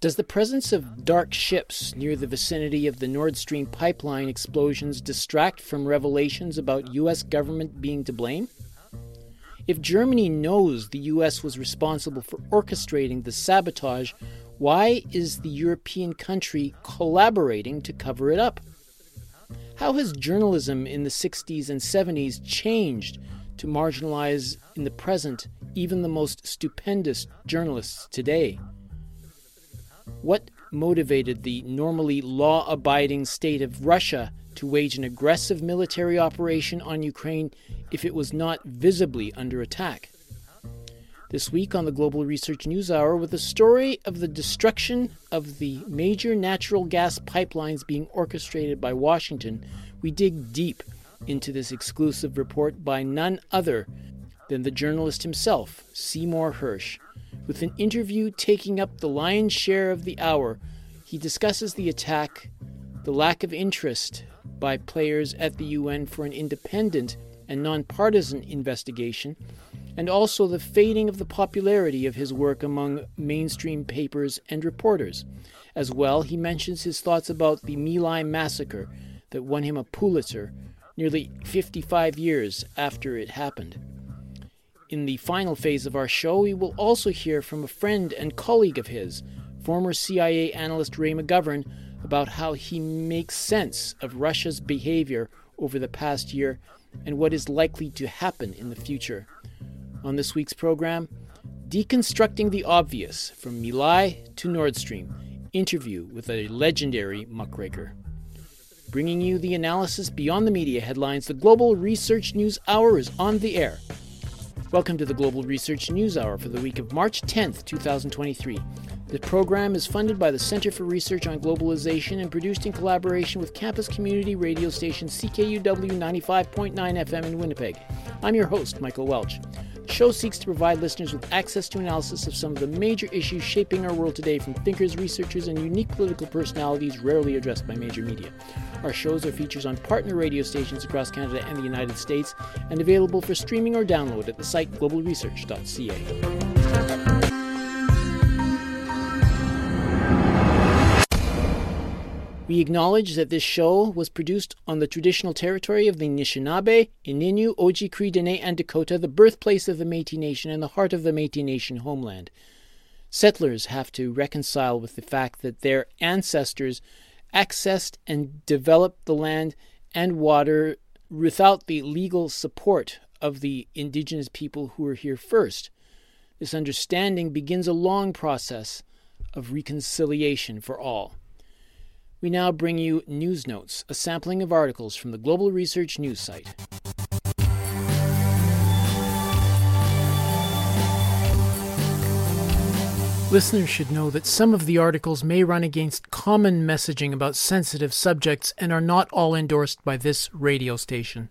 Does the presence of dark ships near the vicinity of the Nord Stream pipeline explosions distract from revelations about U.S. government being to blame? If Germany knows the U.S. was responsible for orchestrating the sabotage, why is the European country collaborating to cover it up? How has journalism in the 60s and 70s changed to marginalize in the present even the most stupendous journalists today? What motivated the normally law-abiding state of Russia to wage an aggressive military operation on Ukraine if it was not visibly under attack? This week on the Global Research News Hour, with a story of the destruction of the major natural gas pipelines being orchestrated by Washington, we dig deep into this exclusive report by none other than the journalist himself, Seymour Hersh. With an interview taking up the lion's share of the hour, he discusses the attack, the lack of interest by players at the UN for an independent and nonpartisan investigation, and also the fading of the popularity of his work among mainstream papers and reporters. As well, he mentions his thoughts about the My Lai massacre that won him a Pulitzer nearly 55 years after it happened. In the final phase of our show, we will also hear from a friend and colleague of his, former CIA analyst Ray McGovern, about how he makes sense of Russia's behavior over the past year and what is likely to happen in the future. On this week's program, Deconstructing the Obvious, from My Lai to Nord Stream, interview with a legendary muckraker. Bringing you the analysis beyond the media headlines, the Global Research News Hour is on the air. Welcome to the Global Research News Hour for the week of March 10th, 2023. The program is funded by the Center for Research on Globalization and produced in collaboration with campus community radio station CKUW 95.9 FM in Winnipeg. I'm your host, Michael Welch. The show seeks to provide listeners with access to analysis of some of the major issues shaping our world today from thinkers, researchers, and unique political personalities rarely addressed by major media. Our shows are features on partner radio stations across Canada and the United States and available for streaming or download at the site globalresearch.ca. We acknowledge that this show was produced on the traditional territory of the Nishinabe, Ininu, Oji-Cree, Dene, and Dakota, the birthplace of the Métis Nation and the heart of the Métis Nation homeland. Settlers have to reconcile with the fact that their ancestors accessed and developed the land and water without the legal support of the indigenous people who were here first. This understanding begins a long process of reconciliation for all. We now bring you News Notes, a sampling of articles from the Global Research News site. Listeners should know that some of the articles may run against common messaging about sensitive subjects and are not all endorsed by this radio station.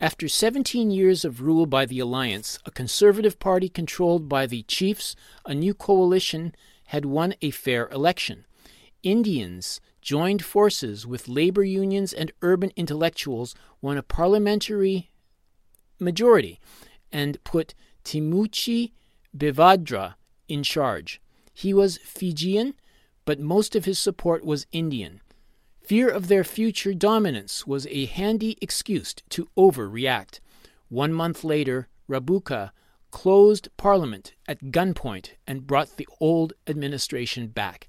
After 17 years of rule by the Alliance, a conservative party controlled by the chiefs, a new coalition had won a fair election. Indians joined forces with labor unions and urban intellectuals, won a parliamentary majority, and put Timuchi Bavadra in charge. He was Fijian, but most of his support was Indian. Fear of their future dominance was a handy excuse to overreact. 1 month later, Rabuka closed parliament at gunpoint and brought the old administration back.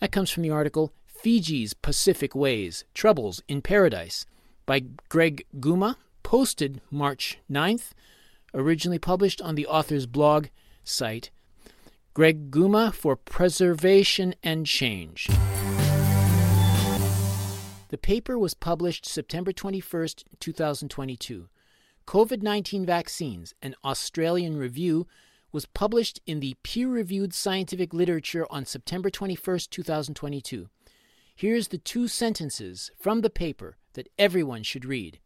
That comes from the article Fiji's Pacific Ways, Troubles in Paradise by Greg Guma, posted March 9th, originally published on the author's blog site. Greg Guma for Preservation and Change. The paper was published September 21, 2022. COVID-19 Vaccines, an Australian review, was published in the peer-reviewed scientific literature on September 21, 2022. Here's the two sentences from the paper that everyone should read.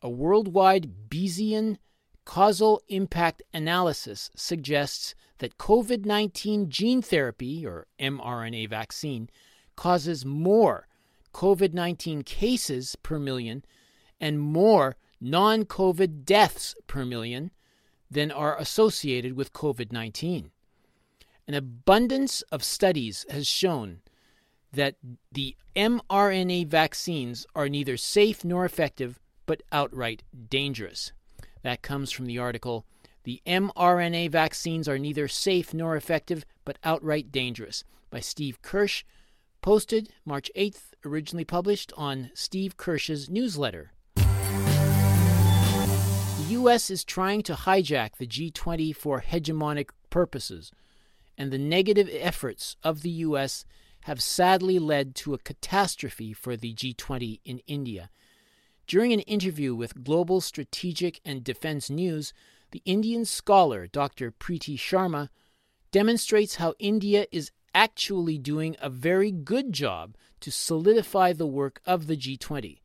A worldwide Bayesian causal impact analysis suggests that COVID-19 gene therapy, or mRNA vaccine, causes more COVID-19 cases per million and more non-COVID deaths per million than are associated with COVID-19. An abundance of studies has shown that the mRNA vaccines are neither safe nor effective, but outright dangerous. That comes from the article, "The mRNA Vaccines Are Neither Safe Nor Effective, but Outright Dangerous," by Steve Kirsch, posted March 8th, originally published on Steve Kirsch's newsletter. The U.S. is trying to hijack the G20 for hegemonic purposes, and the negative efforts of the U.S. have sadly led to a catastrophe for the G20 in India. During an interview with Global Strategic and Defense News, the Indian scholar Dr. Preeti Sharma demonstrates how India is actually doing a very good job to solidify the work of the G20,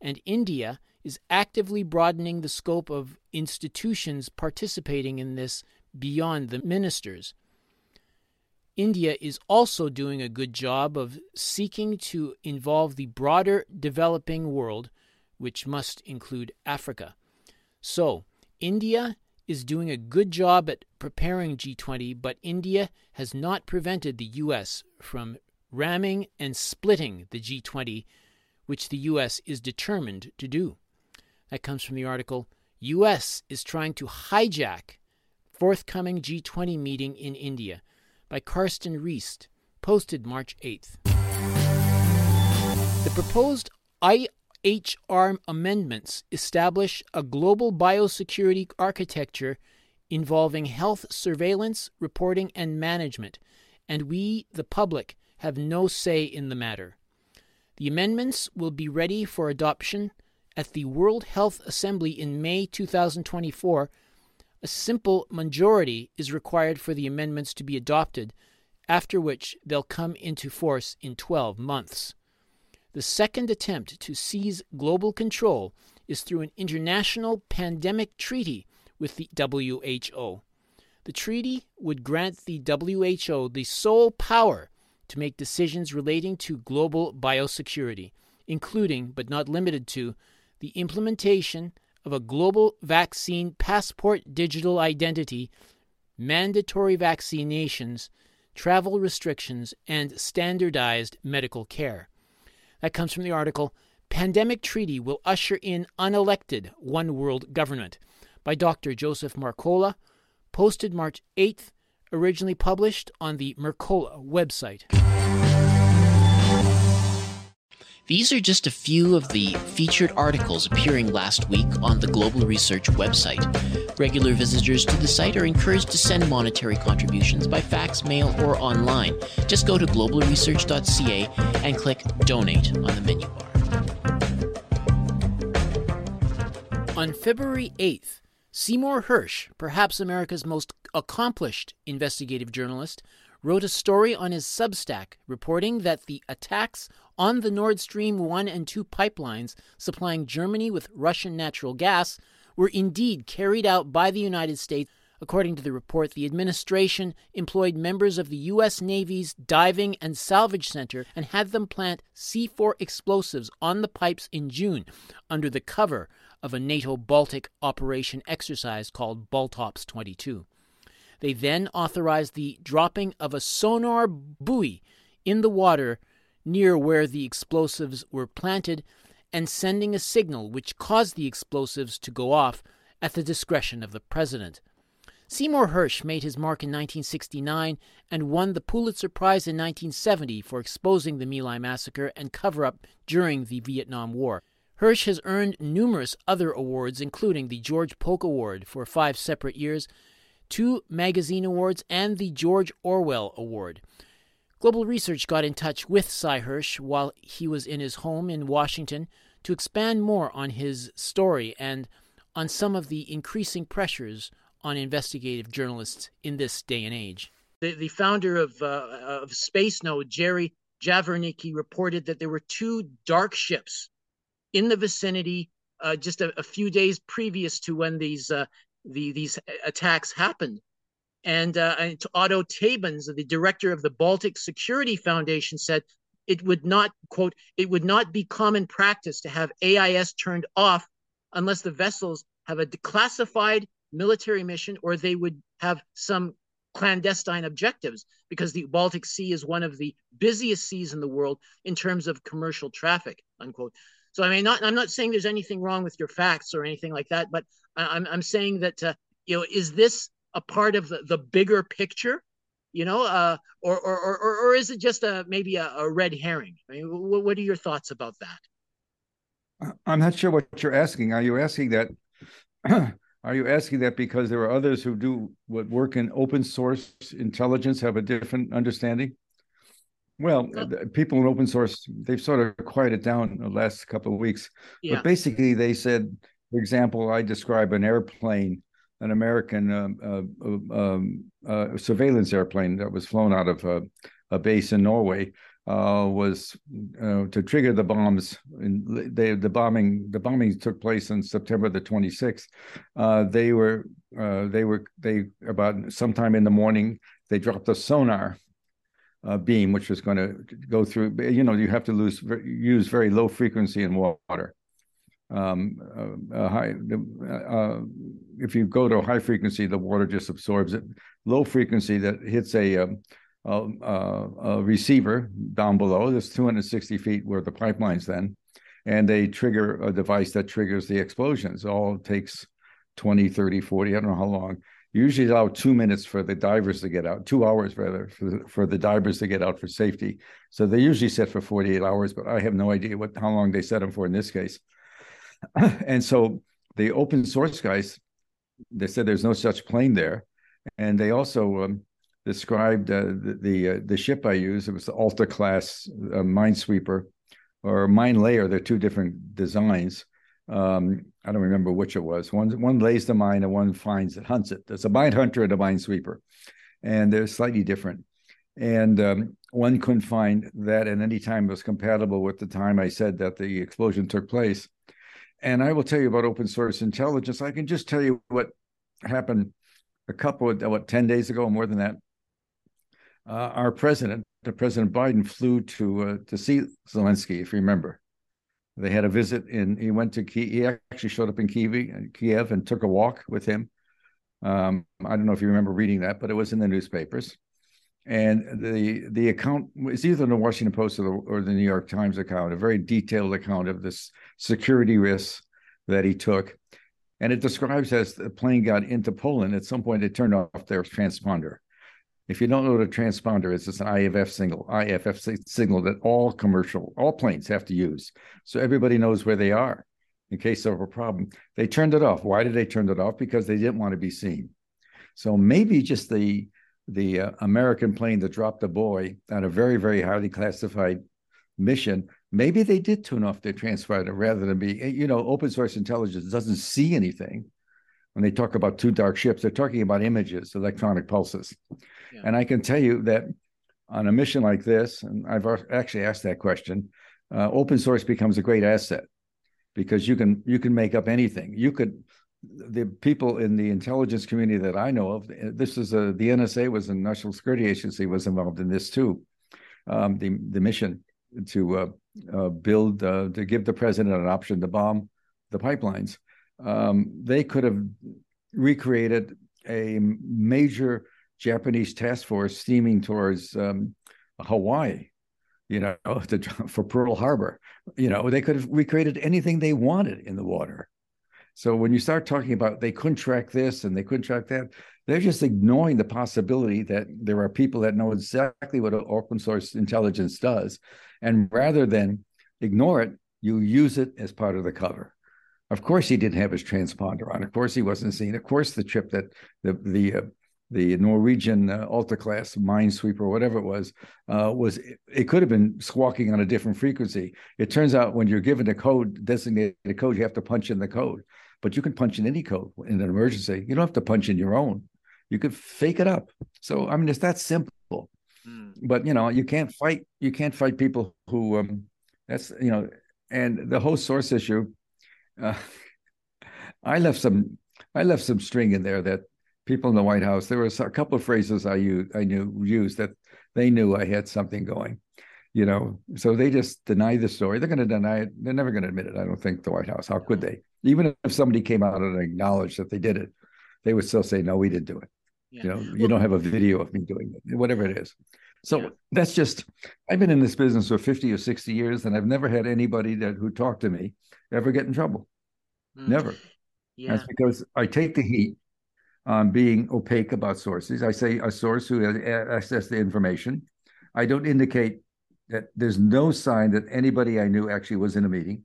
and India is actively broadening the scope of institutions participating in this beyond the ministers. India is also doing a good job of seeking to involve the broader developing world, which must include Africa. So, India is doing a good job at preparing G20, but India has not prevented the U.S. from ramming and splitting the G20, which the U.S. is determined to do. That comes from the article, "U.S. is Trying to Hijack Forthcoming G20 Meeting in India," by Karsten Riest, posted March 8th. The proposed IHR amendments establish a global biosecurity architecture involving health surveillance, reporting, and management, and we, the public, have no say in the matter. The amendments will be ready for adoption at the World Health Assembly in May 2024. A simple majority is required for the amendments to be adopted, after which they'll come into force in 12 months. The second attempt to seize global control is through an international pandemic treaty with the WHO. The treaty would grant the WHO the sole power to make decisions relating to global biosecurity, including, but not limited to, the implementation of a global vaccine passport digital identity, mandatory vaccinations, travel restrictions, and standardized medical care. That comes from the article, "Pandemic Treaty Will Usher in Unelected One World Government," by Dr. Joseph Mercola, posted March 8th, originally published on the Mercola website. These are just a few of the featured articles appearing last week on the Global Research website. Regular visitors to the site are encouraged to send monetary contributions by fax, mail, or online. Just go to globalresearch.ca and click Donate on the menu bar. On February 8th, Seymour Hersh, perhaps America's most accomplished investigative journalist, wrote a story on his Substack reporting that the attacks on the Nord Stream 1 and 2 pipelines supplying Germany with Russian natural gas were indeed carried out by the United States. According to the report, the administration employed members of the U.S. Navy's Diving and Salvage Center and had them plant C4 explosives on the pipes in June under the cover of a NATO Baltic operation exercise called Baltops 22. They then authorized the dropping of a sonar buoy in the water near where the explosives were planted and sending a signal which caused the explosives to go off at the discretion of the president. Seymour Hersh made his mark in 1969 and won the Pulitzer Prize in 1970 for exposing the My Lai massacre and cover-up during the Vietnam War. Hersh has earned numerous other awards, including the George Polk Award for 5 separate years, 2 magazine awards, and the George Orwell Award. Global Research got in touch with Cy Hersh while he was in his home in Washington to expand more on his story and on some of the increasing pressures on investigative journalists in this day and age. The founder of SpaceNode, Jerry Javernicki, reported that there were 2 dark ships in the vicinity just a few days previous to when these attacks happened. And Otto Tabens, the director of the Baltic Security Foundation, said it would not, quote, "it would not be common practice to have AIS turned off unless the vessels have a classified military mission, or they would have some clandestine objectives, because the Baltic Sea is one of the busiest seas in the world in terms of commercial traffic, unquote. So I mean, I'm not saying there's anything wrong with your facts or anything like that, but I'm saying that, is this a part of the bigger picture, or is it just maybe a red herring? I mean, what are your thoughts about that? I'm not sure what you're asking. Are you asking that? Are you asking that because there are others who do what work in open source intelligence have a different understanding? Well, people in open source, they've sort of quieted down the last couple of weeks. Yeah. But basically, they said, for example, I describe an airplane, an American surveillance airplane that was flown out of a base in Norway, was to trigger the bombs. The bombing took place on September the 26th. They about sometime in the morning, they dropped a sonar beam, which was going to go through. You have to use very low frequency in water. If you go to a high frequency, the water just absorbs it. Low frequency that hits a receiver down below. There's 260 feet where the pipelines then, and they trigger a device that triggers the explosions. All it takes 20, 30, 40, I don't know how long. Usually allow 2 minutes for the divers to get out, 2 hours rather, for the divers to get out for safety. So they usually set for 48 hours, but I have no idea how long they set them for in this case. And so the open source guys, they said there's no such plane there. And they also, described the ship I used. It was the Alta class minesweeper or mine layer. They're two different designs. I don't remember which it was. One lays the mine and one finds it, hunts it. There's a mine hunter and a minesweeper, and they're slightly different. And one couldn't find that at any time it was compatible with the time I said that the explosion took place. And I will tell you about open source intelligence. I can just tell you what happened a couple of 10 days ago, more than that. Our president, President Biden, flew to see Zelensky, if you remember. They had a visit, and he went to Kyiv. He actually showed up in Kyiv and took a walk with him. I don't know if you remember reading that, but it was in the newspapers. And the account is either the Washington Post or the New York Times account, a very detailed account of this security risks that he took. And it describes as the plane got into Poland. At some point, it turned off their transponder. If you don't know what a transponder is, it's an IFF signal that all planes have to use. So everybody knows where they are in case of a problem. They turned it off. Why did they turn it off? Because they didn't want to be seen. So maybe just the American plane that dropped a boy on a very, very highly classified mission, maybe they did turn off their transponder rather than be, open source intelligence doesn't see anything. When they talk about two dark ships, they're talking about images, electronic pulses. Yeah. And I can tell you that on a mission like this, and I've actually asked that question, open source becomes a great asset because you can make up anything. The people in the intelligence community that I know of, the NSA was in National Security Agency was involved in this too, the mission to to give the president an option to bomb the pipelines. They could have recreated a major Japanese task force steaming towards Hawaii, for Pearl Harbor. They could have recreated anything they wanted in the water. So when you start talking about they couldn't track this and they couldn't track that, they're just ignoring the possibility that there are people that know exactly what open source intelligence does. And rather than ignore it, you use it as part of the cover. Of course, he didn't have his transponder on. Of course, he wasn't seen. Of course, the trip that the Norwegian Alta class minesweeper, whatever it was it could have been squawking on a different frequency. It turns out when you're given a code, designated a code, you have to punch in the code. But you can punch in any code in an emergency. You don't have to punch in your own. You could fake it up. So I mean, it's that simple. Mm. But you can't fight people who and the whole source issue. I left some string in there that people in the White House, there was a couple of phrases I used that they knew I had something going, so they just deny the story. They're going to deny it. They're never going to admit it. I don't think the White House, how could they? Even if somebody came out and acknowledged that they did it, they would still say, no, we didn't do it. Yeah. You know, well, you don't have a video of me doing it, whatever it is. So that's just, I've been in this business for 50 or 60 years, and I've never had anybody that who talked to me ever get in trouble. Never. Yeah. That's because I take the heat on being opaque about sources. I say a source who has access to information. I don't indicate that there's no sign that anybody I knew actually was in a meeting,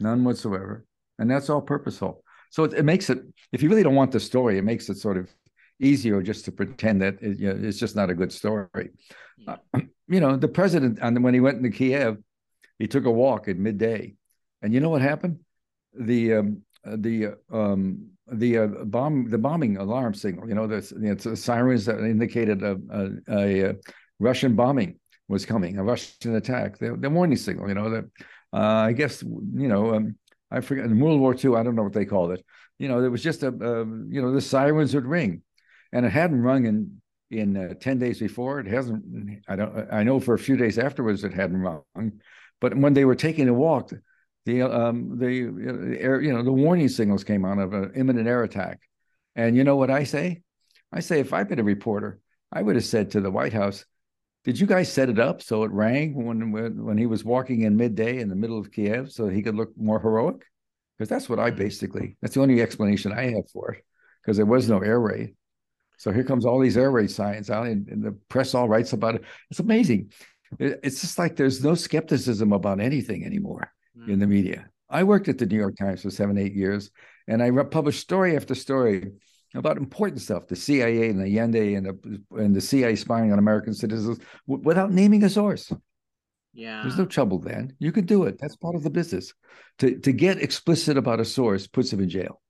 none whatsoever. And that's all purposeful. So it makes it, if you really don't want the story, it makes it sort of easier just to pretend that it, you know, it's just not a good story. Yeah. You know, the president, when he went into Kyiv, he took a walk at midday. And you know what happened? The bombing alarm signal, you know, the sirens that indicated a Russian bombing was coming, a Russian attack, the warning signal, you know, I guess, you know, I forget, in World War II, I don't know what they called it. You know, there was just you know, the sirens would ring, and it hadn't rung in 10 days before. It hasn't, I know for a few days afterwards it hadn't rung, but when they were taking a walk, the warning signals came on of an imminent air attack. And you know what I say? I say, if I'd been a reporter, I would have said to the White House, did you guys set it up so it rang when he was walking in midday in the middle of Kyiv so he could look more heroic? Because that's what I basically, that's the only explanation I have for it, because there was no air raid. So here comes all these air raid signs out, and the press all writes about it. It's amazing. It's just like there's no skepticism about anything anymore in the media. I worked at the New York Times for 7-8 years, and I published story after story about important stuff, the CIA and Allende and the CIA spying on American citizens without naming a source. Yeah, there's no trouble then. You could do it. That's part of the business. To get explicit about a source puts them in jail.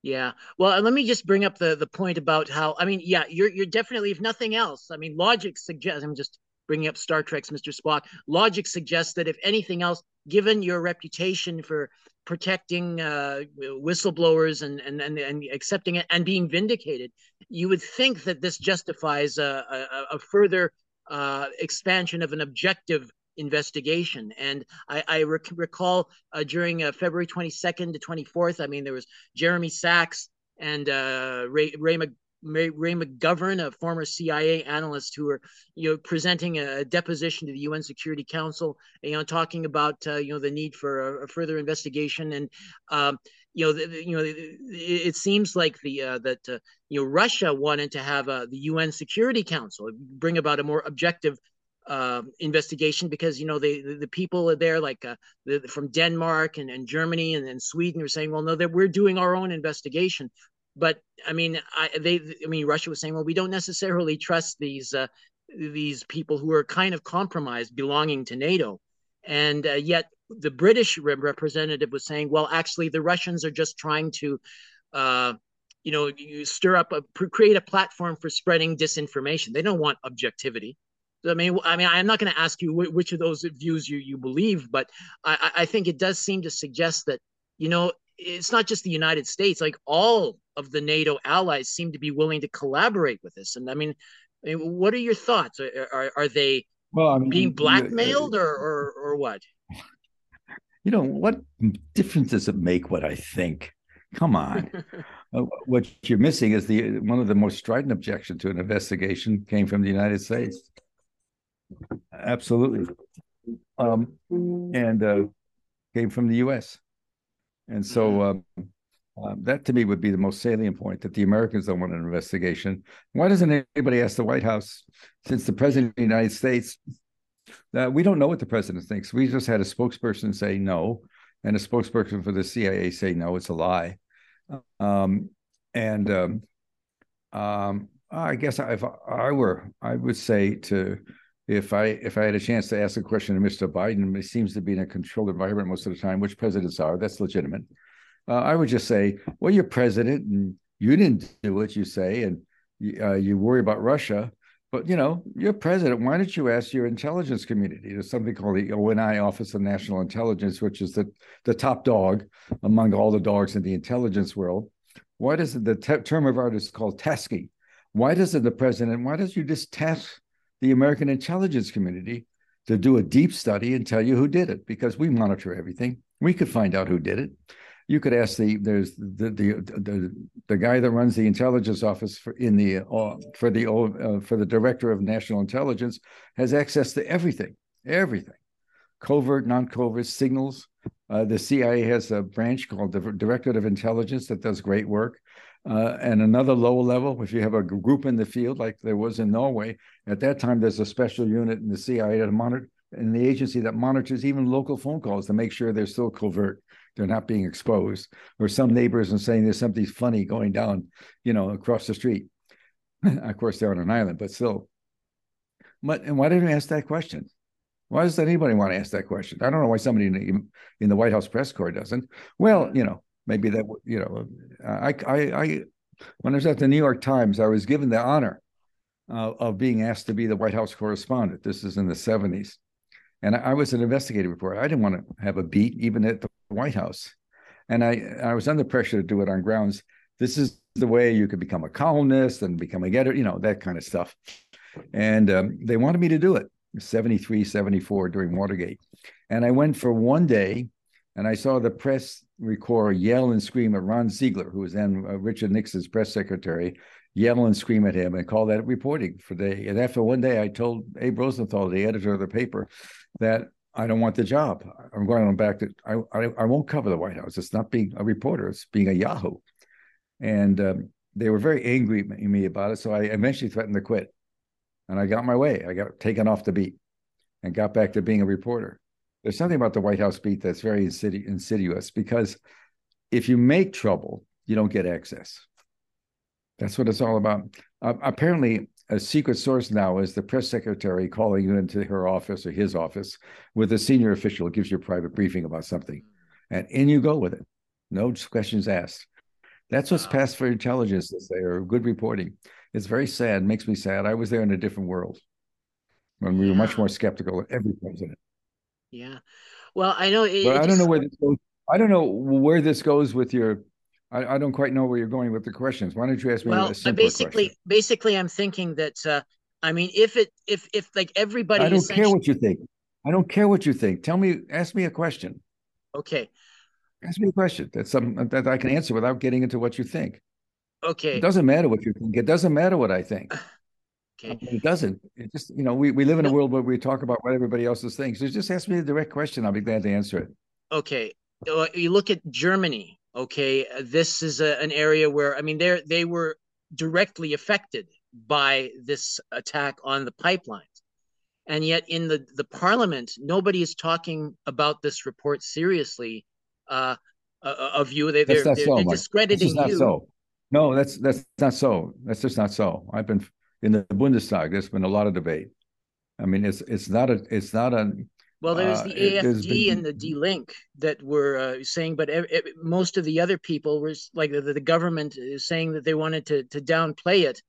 Yeah. Well, let me just bring up the point about how, I mean, yeah, you're definitely, if nothing else, I mean, logic suggests, I'm just bringing up Star Trek's Mr. Spock, logic suggests that if anything else, given your reputation for protecting whistleblowers and accepting it and being vindicated, you would think that this justifies a further expansion of an objective investigation. And I recall during February 22nd to 24th, I mean, there was Jeremy Sachs and Ray McGovern, a former CIA analyst, who were, you know, presenting a deposition to the UN Security Council, you know, talking about, you know, the need for a further investigation. And, you know, it seems like that you know, Russia wanted to have the UN Security Council bring about a more objective investigation, because, you know, the people are there, like from Denmark and Germany and Sweden, are saying, well, no, that we're doing our own investigation. But I mean, Russia was saying, well, we don't necessarily trust these people who are kind of compromised, belonging to NATO, and yet the British representative was saying, well, actually, the Russians are just trying to, you know, stir up create a platform for spreading disinformation. They don't want objectivity. So, I mean, I'm not going to ask you which of those views you believe, but I think it does seem to suggest that, you know, it's not just the United States, like all of the NATO allies seem to be willing to collaborate with us. And I mean what are your thoughts? Are they being blackmailed or what? You know, what difference does it make what I think? Come on. What you're missing is one of the most strident objections to an investigation came from the United States. Absolutely. And came from the U.S. And so that to me would be the most salient point, that the Americans don't want an investigation. Why doesn't anybody ask the White House, since the president of the United States, we don't know what the president thinks. We just had a spokesperson say no, and a spokesperson for the CIA say no, it's a lie. I guess if I were, I would say to, if I had a chance to ask a question to Mr. Biden, he seems to be in a controlled environment most of the time, which presidents are, that's legitimate. I would just say, well, you're president and you didn't do what you say, and you worry about Russia, but, you know, you're president. Why don't you ask your intelligence community? There's something called the ONI, Office of National Intelligence, which is the top dog among all the dogs in the intelligence world. Why does the term of art is called tasking? Why does you just task the American intelligence community to do a deep study and tell you who did it? Because we monitor everything. We could find out who did it. You could ask the guy that runs the intelligence office for the director of national intelligence has access to everything, covert, non-covert signals. The CIA has a branch called the Directorate of Intelligence that does great work, and another lower level. If you have a group in the field like there was in Norway at that time, there's a special unit in the CIA that monitor in the agency that monitors even local phone calls to make sure they're still covert. They're not being exposed, or some neighbors and saying there's something funny going down, across the street. Of course, they're on an island, but still. And why didn't we ask that question? Why does anybody want to ask that question? I don't know why somebody in the White House press corps doesn't. Well, maybe that, when I was at the New York Times, I was given the honor of being asked to be the White House correspondent. This is in the 70s. And I was an investigative reporter. I didn't want to have a beat, even at the White House. And I was under pressure to do it on grounds. This is the way you could become a columnist and become a editor, that kind of stuff. And they wanted me to do it, 73, 74, during Watergate. And I went for one day, and I saw the press corps yell and scream at Ron Ziegler, who was then Richard Nixon's press secretary, yell and scream at him and call that reporting for the day. And after one day, I told Abe Rosenthal, the editor of the paper, that I don't want the job. I'm going on back to, I won't cover the White House. It's not being a reporter, it's being a Yahoo. And they were very angry at me about it. So I eventually threatened to quit. And I got my way. I got taken off the beat and got back to being a reporter. There's something about the White House beat that's very insidious, because if you make trouble, you don't get access. That's what it's all about. Apparently, a secret source now is the press secretary calling you into her office or his office with a senior official who gives you a private briefing about something. And in you go with it. No questions asked. That's what's passed for intelligence, as they are good reporting. It's very sad. Makes me sad. I was there in a different world when we were much more skeptical of every president. Yeah. Well, I know. I don't know where this goes. I don't know where this goes with your. I don't quite know where you're going with the questions. Why don't you ask me a simpler question? Basically, I'm thinking that if like everybody, I don't care what you think. I don't care what you think. Tell me. Ask me a question. Okay. Ask me a question that I can answer without getting into what you think. Okay. It doesn't matter what you think. It doesn't matter what I think. Okay. It doesn't. It just, we live in a world where we talk about what everybody else is thinking. So just ask me a direct question. I'll be glad to answer it. Okay. You look at Germany. Okay. This is an area where, they were directly affected by this attack on the pipelines. And yet in the parliament, nobody is talking about this report seriously of you. They're discrediting you. So. No, that's not so. That's just not so. I've been in the Bundestag. There's been a lot of debate. Well, there's the AfD and the D Link that were saying, but most of the other people were like the government is saying that they wanted to downplay it,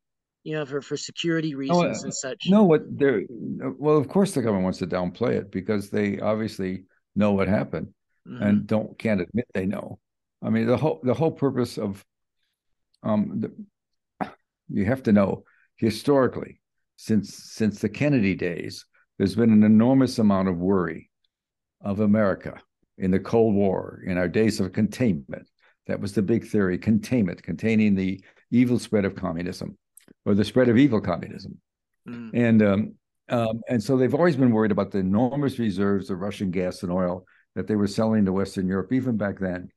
for security reasons and such. No, of course the government wants to downplay it because they obviously know what happened and can't admit they know. The whole purpose of you have to know historically, since the Kennedy days, there's been an enormous amount of worry of America in the Cold War, in our days of containment. That was the big theory, containment, containing the evil spread of communism or the spread of evil communism. Mm. And so they've always been worried about the enormous reserves of Russian gas and oil that they were selling to Western Europe, even back then.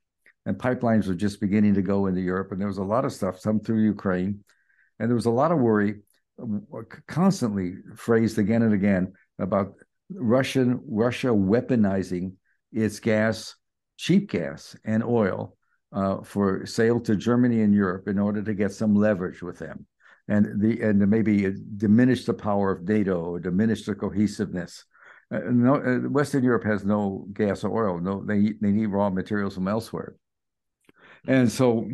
And pipelines were just beginning to go into Europe. And there was a lot of stuff, some through Ukraine. And there was a lot of worry, constantly phrased again and again, about Russia weaponizing its gas, cheap gas and oil for sale to Germany and Europe in order to get some leverage with them. And maybe diminish the power of NATO or diminish the cohesiveness. Western Europe has no gas or oil. No, they need raw materials from elsewhere. And so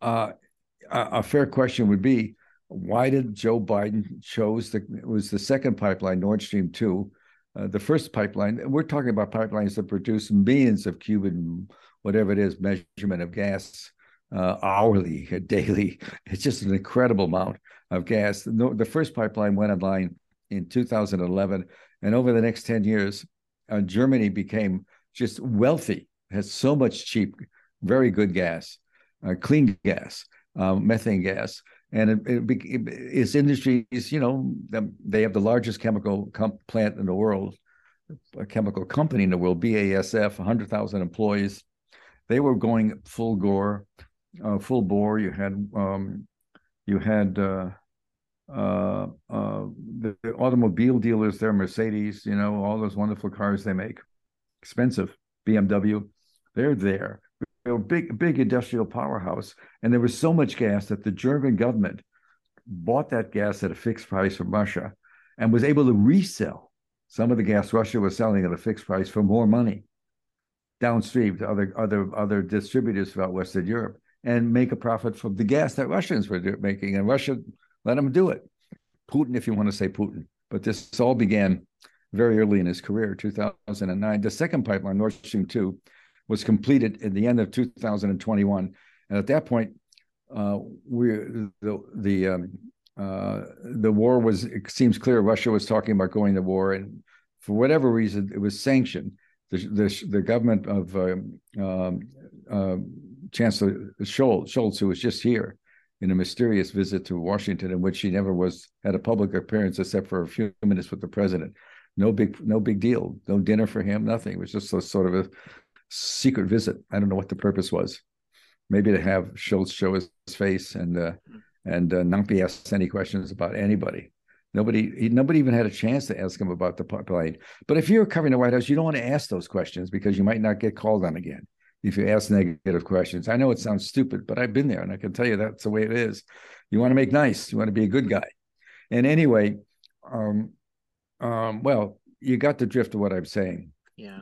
a fair question would be, why did Joe Biden it was the second pipeline, Nord Stream 2, the first pipeline. We're talking about pipelines that produce millions of cubic, whatever it is, measurement of gas hourly, daily. It's just an incredible amount of gas. The first pipeline went online in 2011. And over the next 10 years, Germany became just wealthy. has so much cheap, very good gas, clean gas, methane gas. And its industries, you know, they have the largest chemical plant in the world, a chemical company in the world, BASF, 100,000 employees. They were going full gore, full bore. You had the automobile dealers there, Mercedes, you know, all those wonderful cars they make, expensive, BMW, they're there. They were a big industrial powerhouse, and there was so much gas that the German government bought that gas at a fixed price from Russia and was able to resell some of the gas Russia was selling at a fixed price for more money downstream to other distributors throughout Western Europe and make a profit from the gas that Russians were making. And Russia let them do it. Putin, if you want to say Putin. But this all began very early in his career, 2009. The second pipeline, Nord Stream 2, was completed in the end of 2021, and at that point, the war was. It seems clear Russia was talking about going to war, and for whatever reason, it was sanctioned. The government of Chancellor Scholz, who was just here in a mysterious visit to Washington, in which he never was had a public appearance except for a few minutes with the president. No big deal. No dinner for him. Nothing. It was just a sort of a secret visit. I don't know what the purpose was. Maybe to have Scholz show his face and not be asked any questions about anybody. Nobody even had a chance to ask him about the pipeline. But if you're covering the White House, you don't want to ask those questions because you might not get called on again if you ask negative questions. I know it sounds stupid, but I've been there, and I can tell you that's the way it is. You want to make nice. You want to be a good guy. And anyway, well, you got the drift of what I'm saying. Yeah.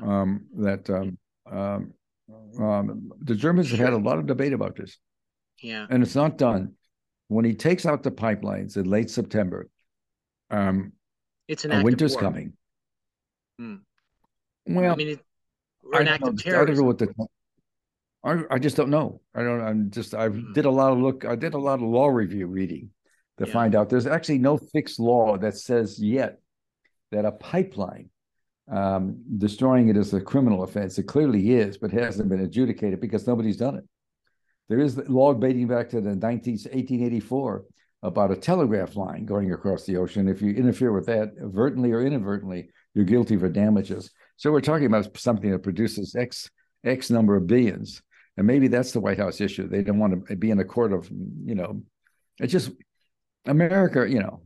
The Germans have had a lot of debate about this. Yeah. And it's not done. When he takes out the pipelines in late September, it's an act winter's of war. Coming. Hmm. Well, I mean, an act of terrorism. I don't know what the. I just don't know. I don't. I'm just. I did a lot of law review reading to find out. There's actually no fixed law that says yet that a pipeline. Destroying it is a criminal offense. It clearly is, but hasn't been adjudicated because nobody's done it. There is law dating back to the 1884 about a telegraph line going across the ocean. If you interfere with that, overtly or inadvertently, you're guilty for damages. So we're talking about something that produces X number of billions. And maybe that's the White House issue. They don't want to be in a court of, you know, it's just America, you know,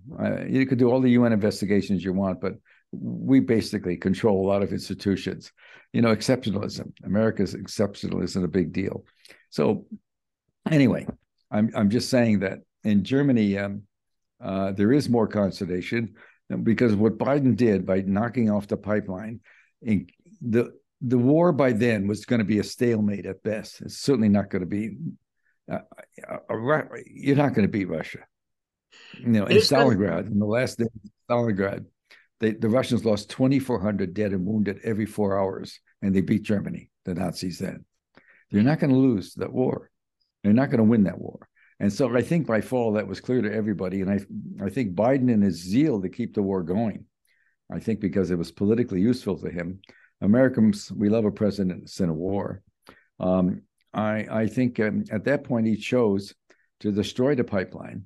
you could do all the UN investigations you want, but we basically control a lot of institutions. You know, exceptionalism. America's exceptionalism isn't a big deal. So anyway, I'm just saying that in Germany, there is more consolation because what Biden did by knocking off the pipeline, the war by then was going to be a stalemate at best. It's certainly not going to be, you're not going to beat Russia. You know, in Stalingrad, in the last day of Stalingrad, the Russians lost 2,400 dead and wounded every 4 hours, and they beat Germany, the Nazis then. They're not going to lose that war. They're not going to win that war. And so I think by fall that was clear to everybody, and I think Biden in his zeal to keep the war going, I think because it was politically useful to him. Americans, we love a president that's in a war. I think at that point he chose to destroy the pipeline.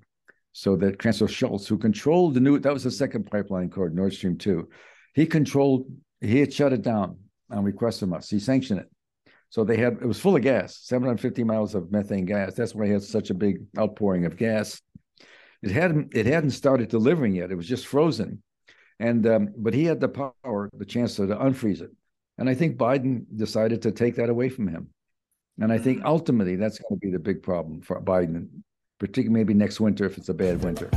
So that Chancellor Scholz, who controlled that was the second pipeline called Nord Stream 2. He had shut it down on request from us. He sanctioned it. So it was full of gas, 750 miles of methane gas. That's why it had such a big outpouring of gas. It hadn't started delivering yet. It was just frozen. And, but he had the power, the chancellor, to unfreeze it. And I think Biden decided to take that away from him. And I think ultimately that's going to be the big problem for Biden, particularly maybe next winter if it's a bad winter.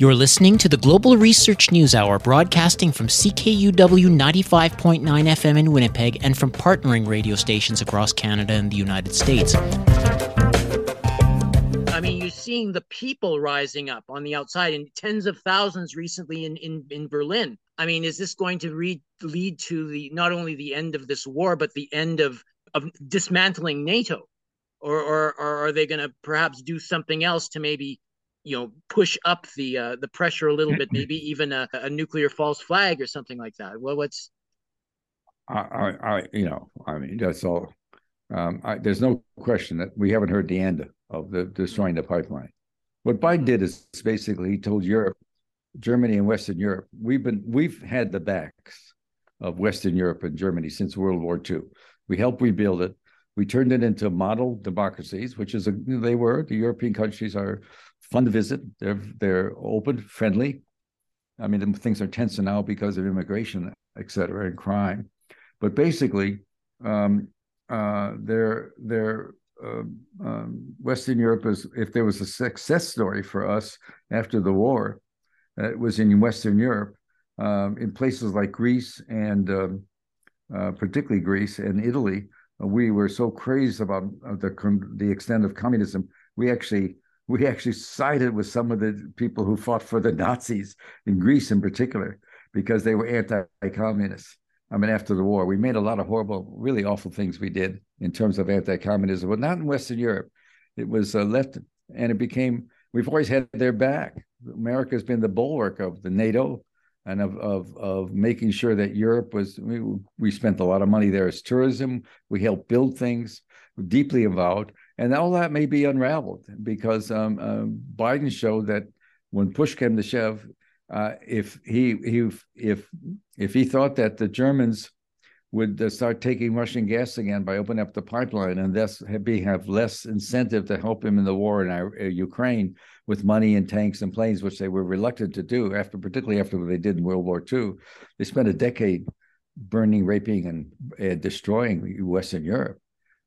You're listening to the Global Research News Hour, broadcasting from CKUW 95.9 FM in Winnipeg and from partnering radio stations across Canada and the United States. I mean, you're seeing the people rising up on the outside in tens of thousands recently in Berlin. I mean, is this going to lead to not only the end of this war, but the end of dismantling NATO? Or are they going to perhaps do something else to maybe, you know, push up the pressure a little bit, maybe even a nuclear false flag or something like that? Well, I mean, that's all. There's no question that we haven't heard the end of the destroying the pipeline. What Biden did is basically he told Europe, Germany and Western Europe, we've had the backs of Western Europe and Germany since World War II. We helped rebuild it. We turned it into model democracies, which is the European countries are fun to visit. They're open, friendly. I mean, things are tense now because of immigration, et cetera, and crime. But basically, Western Europe is, if there was a success story for us after the war, it was in Western Europe, in places like Greece and particularly Greece and Italy. We were so crazed about the extent of communism, we actually sided with some of the people who fought for the Nazis in Greece in particular, because they were anti-communists. I mean, after the war, we made a lot of horrible, really awful things we did in terms of anti-communism, but not in Western Europe. It was left, and it became, we've always had their back. America's been the bulwark of the NATO and of making sure that Europe was, we spent a lot of money there as tourism. We helped build things, we're deeply involved. And all that may be unraveled because Biden showed that when push came to shove, if he thought that the Germans would start taking Russian gas again by opening up the pipeline and thus have less incentive to help him in the war in Ukraine with money and tanks and planes, which they were reluctant to do, particularly after what they did in World War II. They spent a decade burning, raping, and destroying Western Europe.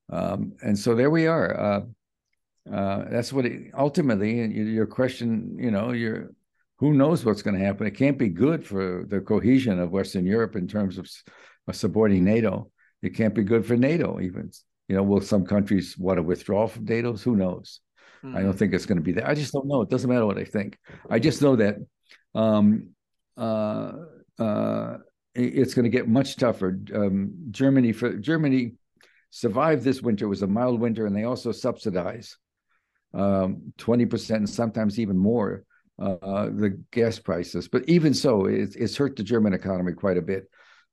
And so there we are. That's what it, ultimately, and your question, who knows what's going to happen? It can't be good for the cohesion of Western Europe in terms of supporting NATO. It can't be good for NATO even. Will some countries want to withdraw from NATO? Who knows? Mm-hmm. I don't think it's going to be that. I just don't know. It doesn't matter what I think. I just know that it's going to get much tougher. Germany survived this winter. It was a mild winter, and they also subsidize 20% and sometimes even more the gas prices. But even so, it's hurt the German economy quite a bit.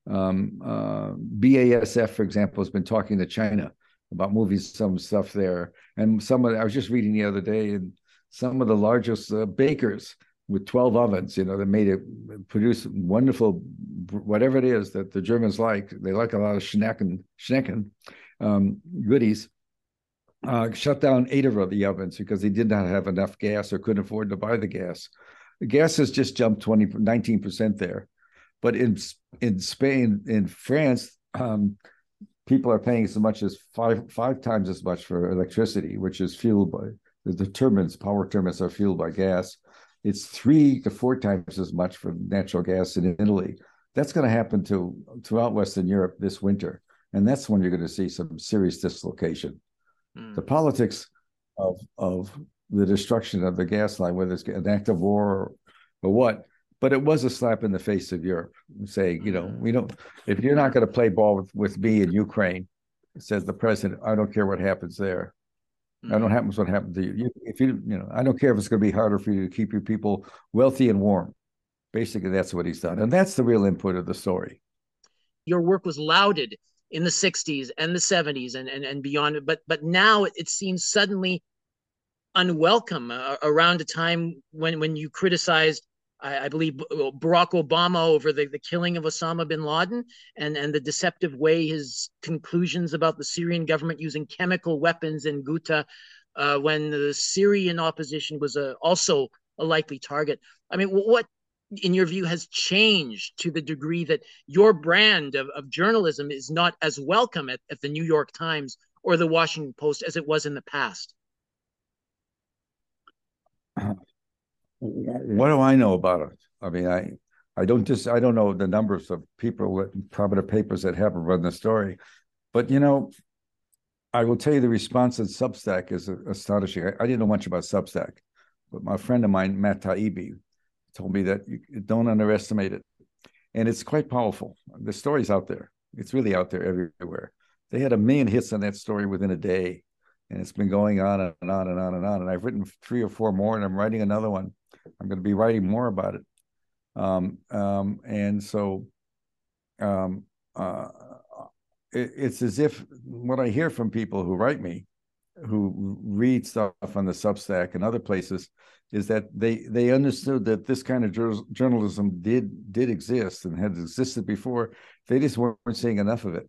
BASF, for example, has been talking to China about moving some stuff there. And I was just reading the other day, and some of the largest bakers with 12 ovens, that produce wonderful, whatever it is that the Germans like. They like a lot of schnecken goodies. Shut down 8 of the ovens because they did not have enough gas or couldn't afford to buy the gas. The gas has just jumped 19% there. But in Spain, in France, people are paying as much as five times as much for electricity, which is fueled by the turbines. Power turbines are fueled by gas. It's 3 to 4 times as much for natural gas in Italy. That's going to happen throughout Western Europe this winter, and that's when you're going to see some serious dislocation. Mm. The politics of the destruction of the gas line, whether it's an act of war or what, but it was a slap in the face of Europe, saying, if you're not going to play ball with me in Ukraine, says the president, I don't care what happens there. I don't happens what happened to you. If I don't care if it's going to be harder for you to keep your people wealthy and warm. Basically, that's what he's done, and that's the real input of the story. Your work was lauded in the '60s and the '70s and beyond, but now it seems suddenly unwelcome around a time when you criticized, I believe, Barack Obama over the killing of Osama bin Laden and the deceptive way his conclusions about the Syrian government using chemical weapons in Ghouta when the Syrian opposition was also a likely target. I mean, what, in your view, has changed to the degree that your brand of journalism is not as welcome at the New York Times or the Washington Post as it was in the past? What do I know about it? I mean, I don't know the numbers of people with prominent papers that haven't run the story, but I will tell you the response in Substack is astonishing. I didn't know much about Substack, but my friend of mine, Matt Taibbi, told me that you don't underestimate it, and it's quite powerful. The story's out there; it's really out there everywhere. They had 1 million hits on that story within a day, and it's been going on and on and on and on. And I've written 3 or 4 more, and I'm writing another one. I'm going to be writing more about it, and so it's as if what I hear from people who write me, who read stuff on the Substack and other places, is that they understood that this kind of journalism did exist and had existed before. They just weren't seeing enough of it.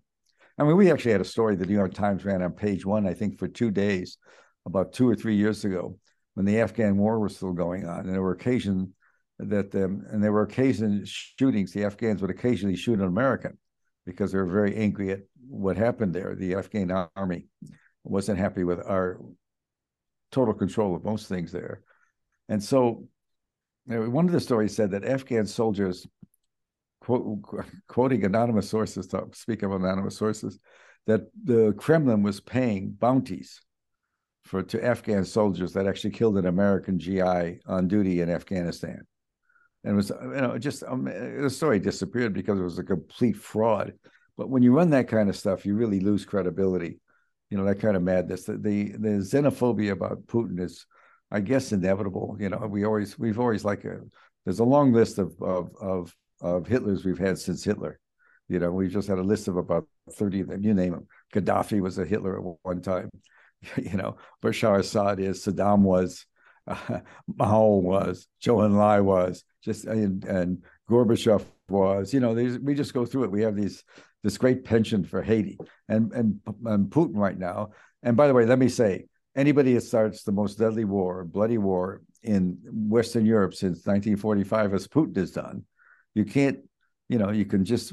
I mean, we actually had a story the New York Times ran on page one, I think, for 2 days, about 2 or 3 years ago, when the Afghan war was still going on, and there were occasional shootings. The Afghans would occasionally shoot an American because they were very angry at what happened there. The Afghan army wasn't happy with our total control of most things there. And so one of the stories said that Afghan soldiers, quoting anonymous sources, that the Kremlin was paying bounties to Afghan soldiers that actually killed an American GI on duty in Afghanistan. And it was, the story disappeared because it was a complete fraud. But when you run that kind of stuff, you really lose credibility. You know, that kind of madness. The xenophobia about Putin is, I guess, inevitable. You know, we've always there's a long list of Hitlers we've had since Hitler. You know, we've just had a list of about 30 of them. You name them. Gaddafi was a Hitler at one time. You know, Bashar Assad is, Saddam was, Mao was, Zhou Enlai was, and Gorbachev was. You know, we just go through it. We have this great penchant for Haiti and Putin right now. And by the way, let me say, anybody that starts the most deadly war, bloody war in Western Europe since 1945, as Putin has done, you can just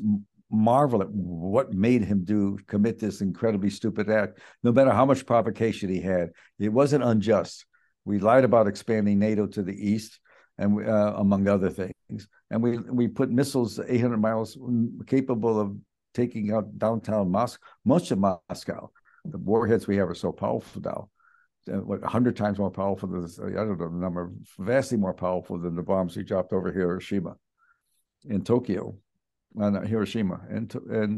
marvel at what made him commit this incredibly stupid act, no matter how much provocation he had. It wasn't unjust. We lied about expanding NATO to the east, and among other things. And we put missiles 800 miles capable of taking out downtown Moscow, much of Moscow. The warheads we have are so powerful now, 100 times more powerful than this, I don't know the number, vastly more powerful than the bombs we dropped over Hiroshima and Tokyo. No, Hiroshima and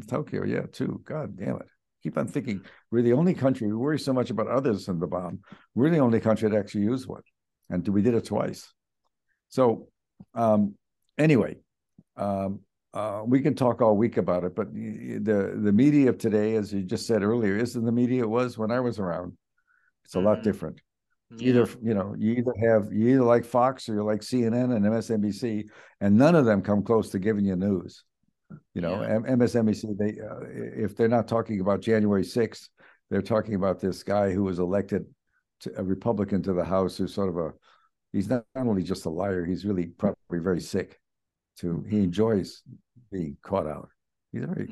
Tokyo, yeah, too. God damn it. Keep on thinking we're the only country. We worry so much about others and the bomb. We're the only country that actually used one. And we did it twice. So we can talk all week about it, but the media of today, as you just said earlier, isn't the media it was when I was around. It's a lot different. Yeah. You either like Fox or you like CNN and MSNBC, and none of them come close to giving you news. You know, yeah. MSNBC, if they're not talking about January 6th, they're talking about this guy who was elected a Republican to the House, who's sort of he's not only just a liar, he's really probably very sick. He enjoys being caught out.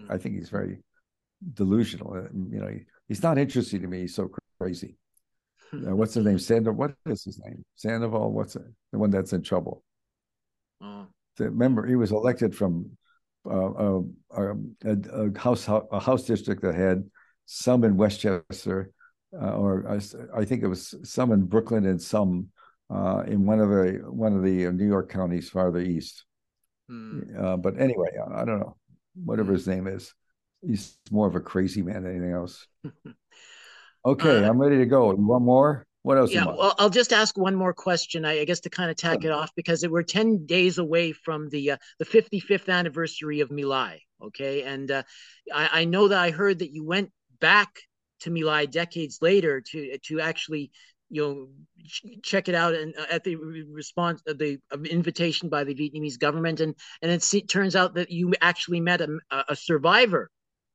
I think he's very delusional. You know, he's not interesting to me. He's so crazy. What's his name? What is his name? Sandoval, what's it? The one that's in trouble. Oh. Remember, he was elected from a house district that had some in Westchester, or I think it was some in Brooklyn and some in one of the New York counties farther east. But anyway, I don't know. Whatever his name is, he's more of a crazy man than anything else. Okay, I'm ready to go. You want more? What else? Yeah, well, I'll just ask one more question, I guess, to kind of tack it off, because we're 10 days away from the 55th anniversary of My Lai. Okay, and I know that I heard that you went back to My Lai decades later to actually, check it out, and at the response of the invitation by the Vietnamese government, and it turns out that you actually met a survivor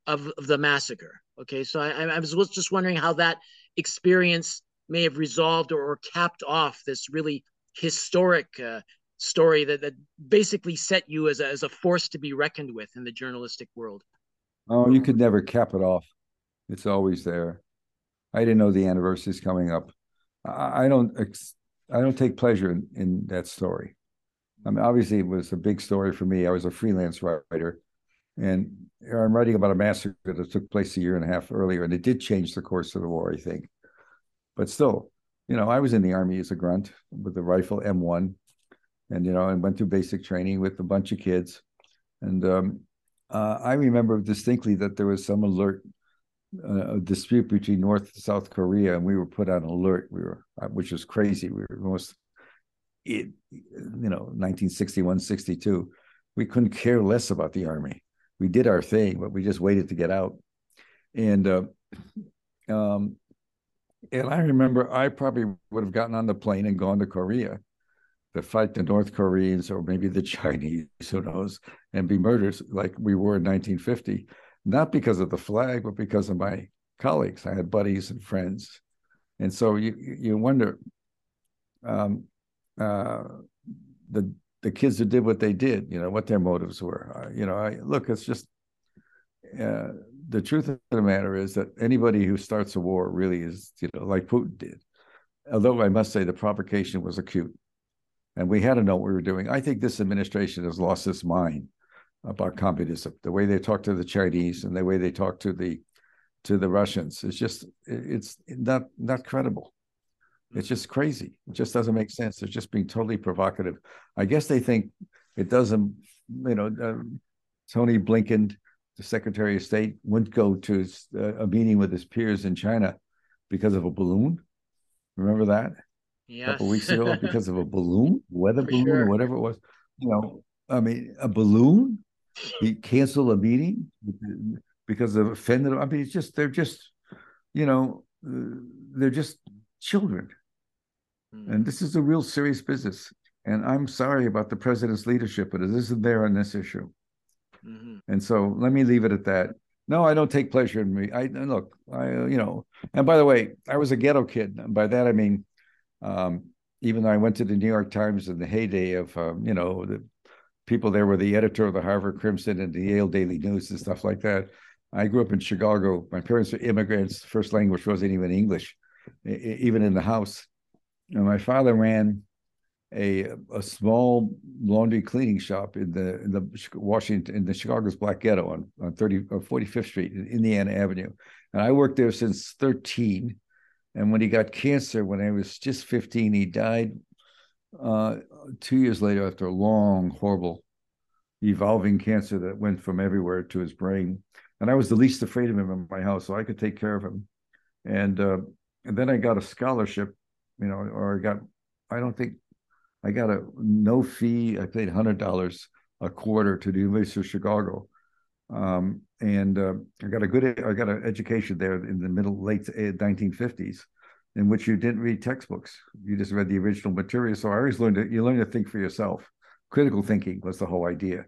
of the massacre. Okay, so I was just wondering how that experience may have resolved or capped off this really historic story that basically set you as a force to be reckoned with in the journalistic world. Oh, you could never cap it off. It's always there. I didn't know the anniversary is coming up. I don't take pleasure in that story. I mean, obviously, it was a big story for me. I was a freelance writer, and I'm writing about a massacre that took place a year and a half earlier, and it did change the course of the war, I think. But still, I was in the Army as a grunt with the rifle M1, and I went through basic training with a bunch of kids, and I remember distinctly that there was some alert. A dispute between North and South Korea, and we were put on alert. Which was crazy. We were 1961, 62. We couldn't care less about the army. we did our thing, but we just waited to get out. And I remember I probably would have gotten on the plane and gone to Korea to fight the North Koreans or maybe the Chinese, who knows, and be murdered like we were in 1950, not because of the flag, but because of my colleagues. I had buddies and friends. And so you wonder, the kids who did what they did, you know, what their motives were. Look, it's just, the truth of the matter is that anybody who starts a war really is, like Putin did. Although I must say the provocation was acute. And we had to know what we were doing. I think this administration has lost its mind about communism. The way they talk to the Chinese and the way they talk to the Russians, it's just, it's not credible. It's just crazy. It just doesn't make sense. They're just being totally provocative. I guess they think it doesn't, Tony Blinken, the Secretary of State, wouldn't go to a meeting with his peers in China because of a balloon. Remember that? Yes. A couple of weeks ago, because of a balloon, weather balloon, or whatever it was. A balloon? He canceled a meeting because of offended. I mean, it's just, they're just children. And this is a real serious business. And I'm sorry about the president's leadership, but it isn't there on this issue. Mm-hmm. And so let me leave it at that. No, I don't take pleasure in me. And by the way, I was a ghetto kid. And by that, I mean, even though I went to the New York Times in the heyday of, the people there were the editor of the Harvard Crimson and the Yale Daily News and stuff like that. I grew up in Chicago. My parents were immigrants. First language wasn't even English, even in the house. And my father ran a small laundry cleaning shop in the Chicago's Black Ghetto on 45th Street in Indiana Avenue. And I worked there since 13. And when he got cancer, when I was just 15, he died 2 years later after a long, horrible, evolving cancer that went from everywhere to his brain. And I was the least afraid of him in my house, so I could take care of him. And then I got a scholarship, I got a no fee. I paid $100 a quarter to the University of Chicago. I got an education there in the late 1950s, in which you didn't read textbooks. You just read the original material. So I always learned that you learn to think for yourself. Critical thinking was the whole idea.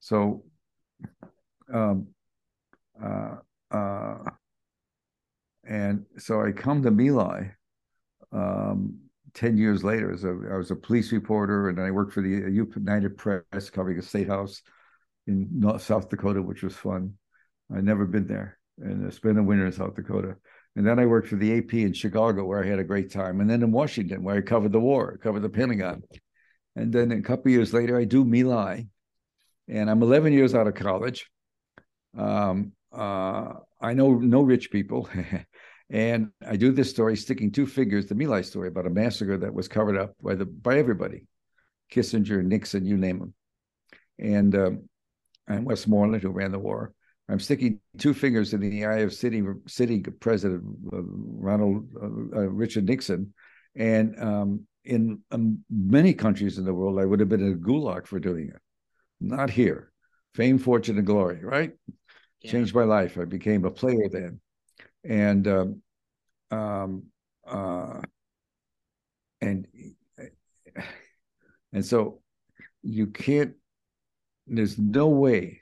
So so I come to My Lai 10 years later. I was a police reporter, and I worked for the United Press covering a state house in South Dakota, which was fun. I'd never been there. And I spent a winter in South Dakota. And then I worked for the AP in Chicago, where I had a great time. And then in Washington, where I covered the war, covered the Pentagon. And then a couple of years later, I do My Lai. And I'm 11 years out of college. I know no rich people. And I do this story, sticking two figures, the My Lai story, about a massacre that was covered up by everybody. Kissinger, Nixon, you name them. And Westmoreland, who ran the war. I'm sticking two fingers in the eye of city President Richard Nixon. And in many countries in the world, I would have been in a gulag for doing it. Not here. Fame, fortune, and glory, right? Yeah. Changed my life. I became a player then. And so you can't. There's no way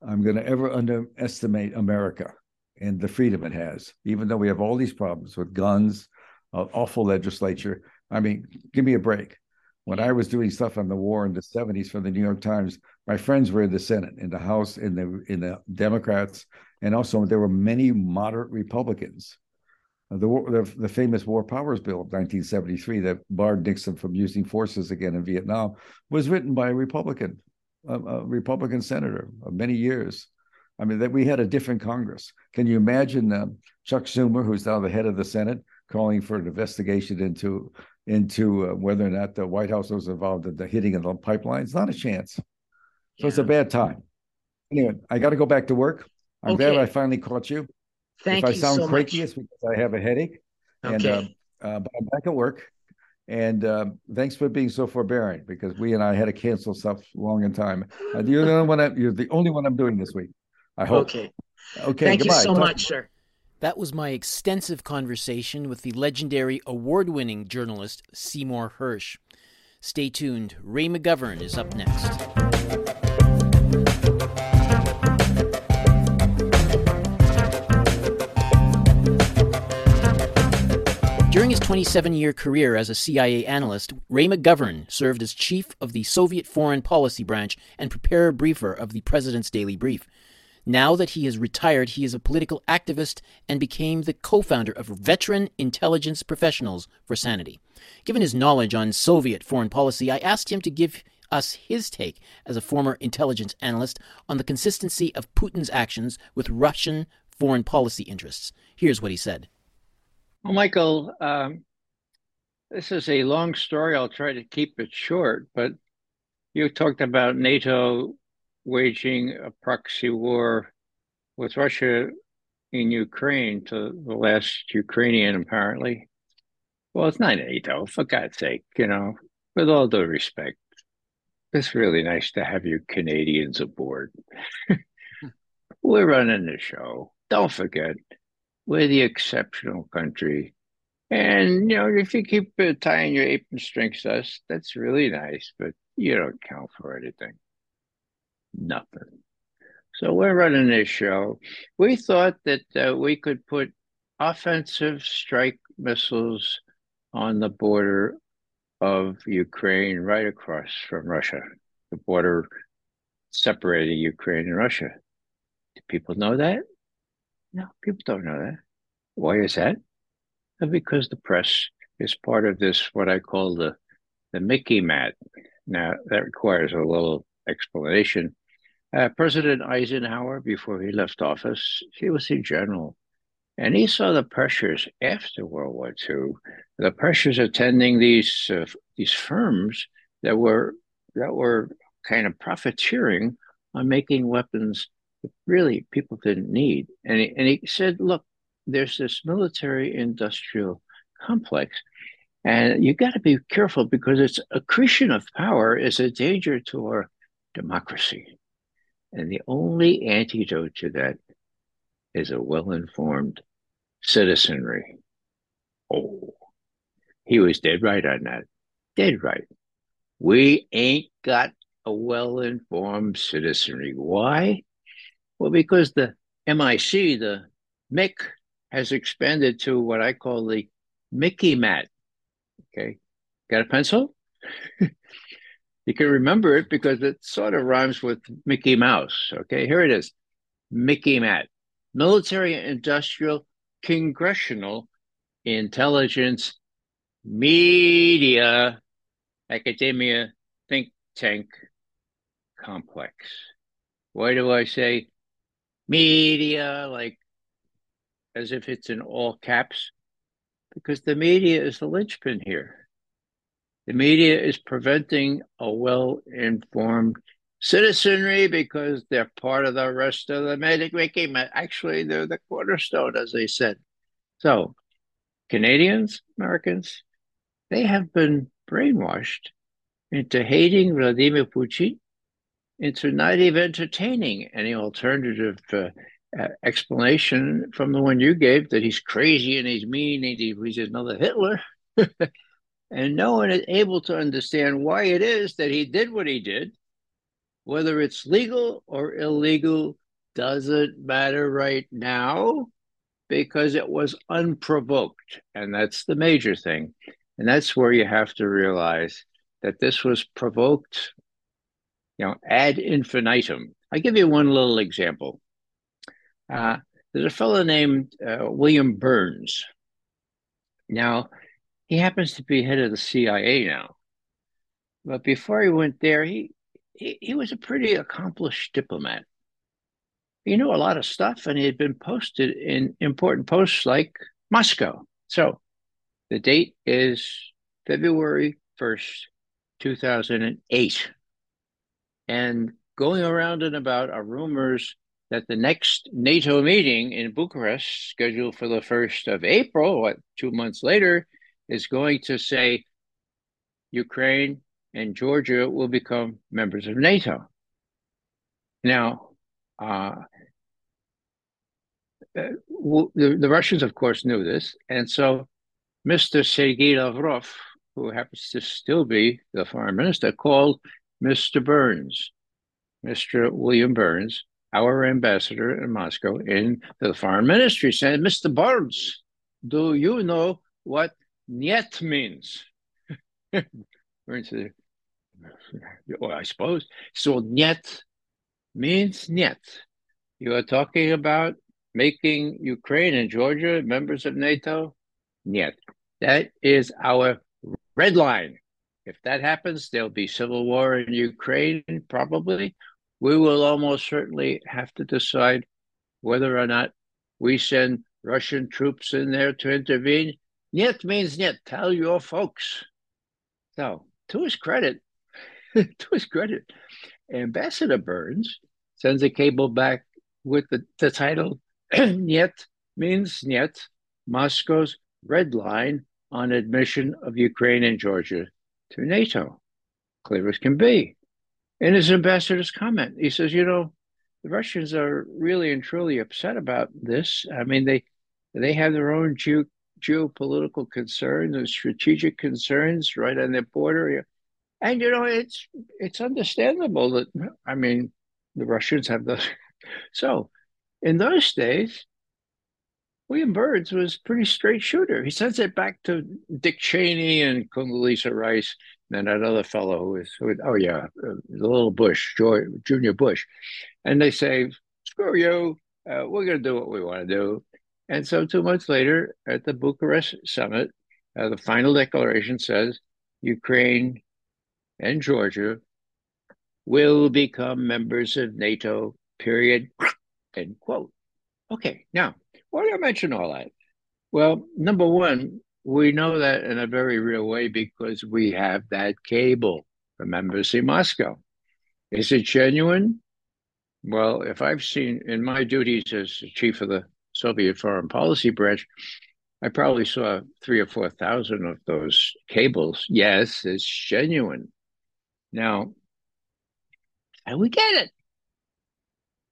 I'm going to ever underestimate America and the freedom it has, even though we have all these problems with guns, an awful legislature. I mean, give me a break. When I was doing stuff on the war in the 70s for the New York Times, my friends were in the Senate, in the House, in the Democrats, and also there were many moderate Republicans. The famous War Powers Bill of 1973 that barred Nixon from using forces again in Vietnam was written by a Republican senator of many years. I mean, that we had a different Congress. Can you imagine Chuck Schumer, who's now the head of the Senate, calling for an investigation into whether or not the White House was involved in the hitting of the pipelines? Not a chance. So It's a bad time. Anyway, I got to go back to work. I'm glad I finally caught you. Thank you so much. If I sound cranky, it's because I have a headache. Okay. But I'm back at work. And thanks for being so forbearing, because we and I had to cancel stuff long in time. You're the only one. You're the only one I'm doing this week. I hope. Okay. Thank goodbye. You so much, sir. That was my extensive conversation with the legendary award-winning journalist Seymour Hersh. Stay tuned. Ray McGovern is up next. During his 27-year career as a CIA analyst, Ray McGovern served as chief of the Soviet Foreign Policy Branch and preparer briefer of the President's Daily Brief. Now that he is retired, he is a political activist and became the co-founder of Veteran Intelligence Professionals for Sanity. Given his knowledge on Soviet foreign policy, I asked him to give us his take as a former intelligence analyst on the consistency of Putin's actions with Russian foreign policy interests. Here's what he said. Well, Michael, this is a long story. I'll try to keep it short, but you talked about NATO waging a proxy war with Russia in Ukraine to the last Ukrainian, apparently. Well, it's not NATO, for God's sake, you know, with all due respect. It's really nice to have you Canadians aboard. We're running the show. Don't forget, we're the exceptional country. And, you know, if you keep tying your apron strings to us, that's really nice, but you don't count for anything. Nothing. So we're running this show. We thought that we could put offensive strike missiles on the border of Ukraine, right across from Russia, the border separating Ukraine and Russia. Do people know that? No, people don't know that. Why is that? Because the press is part of this, what I call the Mickey Mat. Now, that requires a little explanation. President Eisenhower, before he left office, he was a general, and he saw the pressures after World War II, the pressures attending these firms that were kind of profiteering on making weapons that really people didn't need. And he said, look, there's this military-industrial complex, and you got to be careful because its accretion of power is a danger to our democracy. And the only antidote to that is a well-informed citizenry. Oh, he was dead right on that. Dead right. We ain't got a well-informed citizenry. Why? Well, because the MIC, the MIC, has expanded to what I call the Mickey Mat. Okay, got a pencil? You can remember it because it sort of rhymes with Mickey Mouse. Okay, here it is. Mickey Mat. Military, industrial, congressional, intelligence, media, academia, think tank, complex. Why do I say media like as if it's in all caps? Because the media is the linchpin here. The media is preventing a well-informed citizenry because they're part of the rest of the Mickey Mouse. Actually, they're the cornerstone, as they said. So Canadians, Americans, they have been brainwashed into hating Vladimir Putin, into not even entertaining any alternative explanation from the one you gave, that he's crazy and he's mean and he's another Hitler. And no one is able to understand why it is that he did what he did. Whether it's legal or illegal doesn't matter right now because it was unprovoked. And that's the major thing. And that's where you have to realize that this was provoked, you know, ad infinitum. I'll give you one little example. There's a fellow named William Burns. Now, he happens to be head of the CIA now. But before he went there, he was a pretty accomplished diplomat. He knew a lot of stuff, and he had been posted in important posts like Moscow. So the date is February 1st, 2008. And going around and about are rumors that the next NATO meeting in Bucharest, scheduled for the 1st of April, 2 months later, is going to say Ukraine, and Georgia will become members of NATO. Now, the Russians, of course, knew this. And so Mr. Sergei Lavrov, who happens to still be the foreign minister, called Mr. Burns, Mr. William Burns, our ambassador in Moscow, in the foreign ministry, said, Mr. Burns, do you know what "niet" means? Burns said, well, I suppose. So "niet" means "niet." You are talking about making Ukraine and Georgia members of NATO? "Niet." That is our red line. If that happens, there'll be civil war in Ukraine, probably. We will almost certainly have to decide whether or not we send Russian troops in there to intervene. "Niet" means "niet." Tell your folks. So, to his credit, Ambassador Burns sends a cable back with the title, "Niet" means "niet," Moscow's red line on admission of Ukraine and Georgia to NATO. Clear as can be. In his ambassador's comment, he says, you know, the Russians are really and truly upset about this. I mean, they have their own geopolitical concerns and strategic concerns right on their border. And, you know, it's understandable that, I mean, the Russians have those. So in those days, William Burns was a pretty straight shooter. He sends it back to Dick Cheney and Condoleezza Rice, and another fellow Junior Bush. And they say, screw you, we're going to do what we want to do. And so 2 months later, at the Bucharest summit, the final declaration says, Ukraine and Georgia will become members of NATO, period, end quote. Okay, now, why do I mention all that? Well, number one, we know that in a very real way because we have that cable from Embassy Moscow. Is it genuine? Well, if I've seen in my duties as chief of the Soviet Foreign Policy Branch, I probably saw 3,000 or 4,000 of those cables. Yes, it's genuine. Now, and we get it.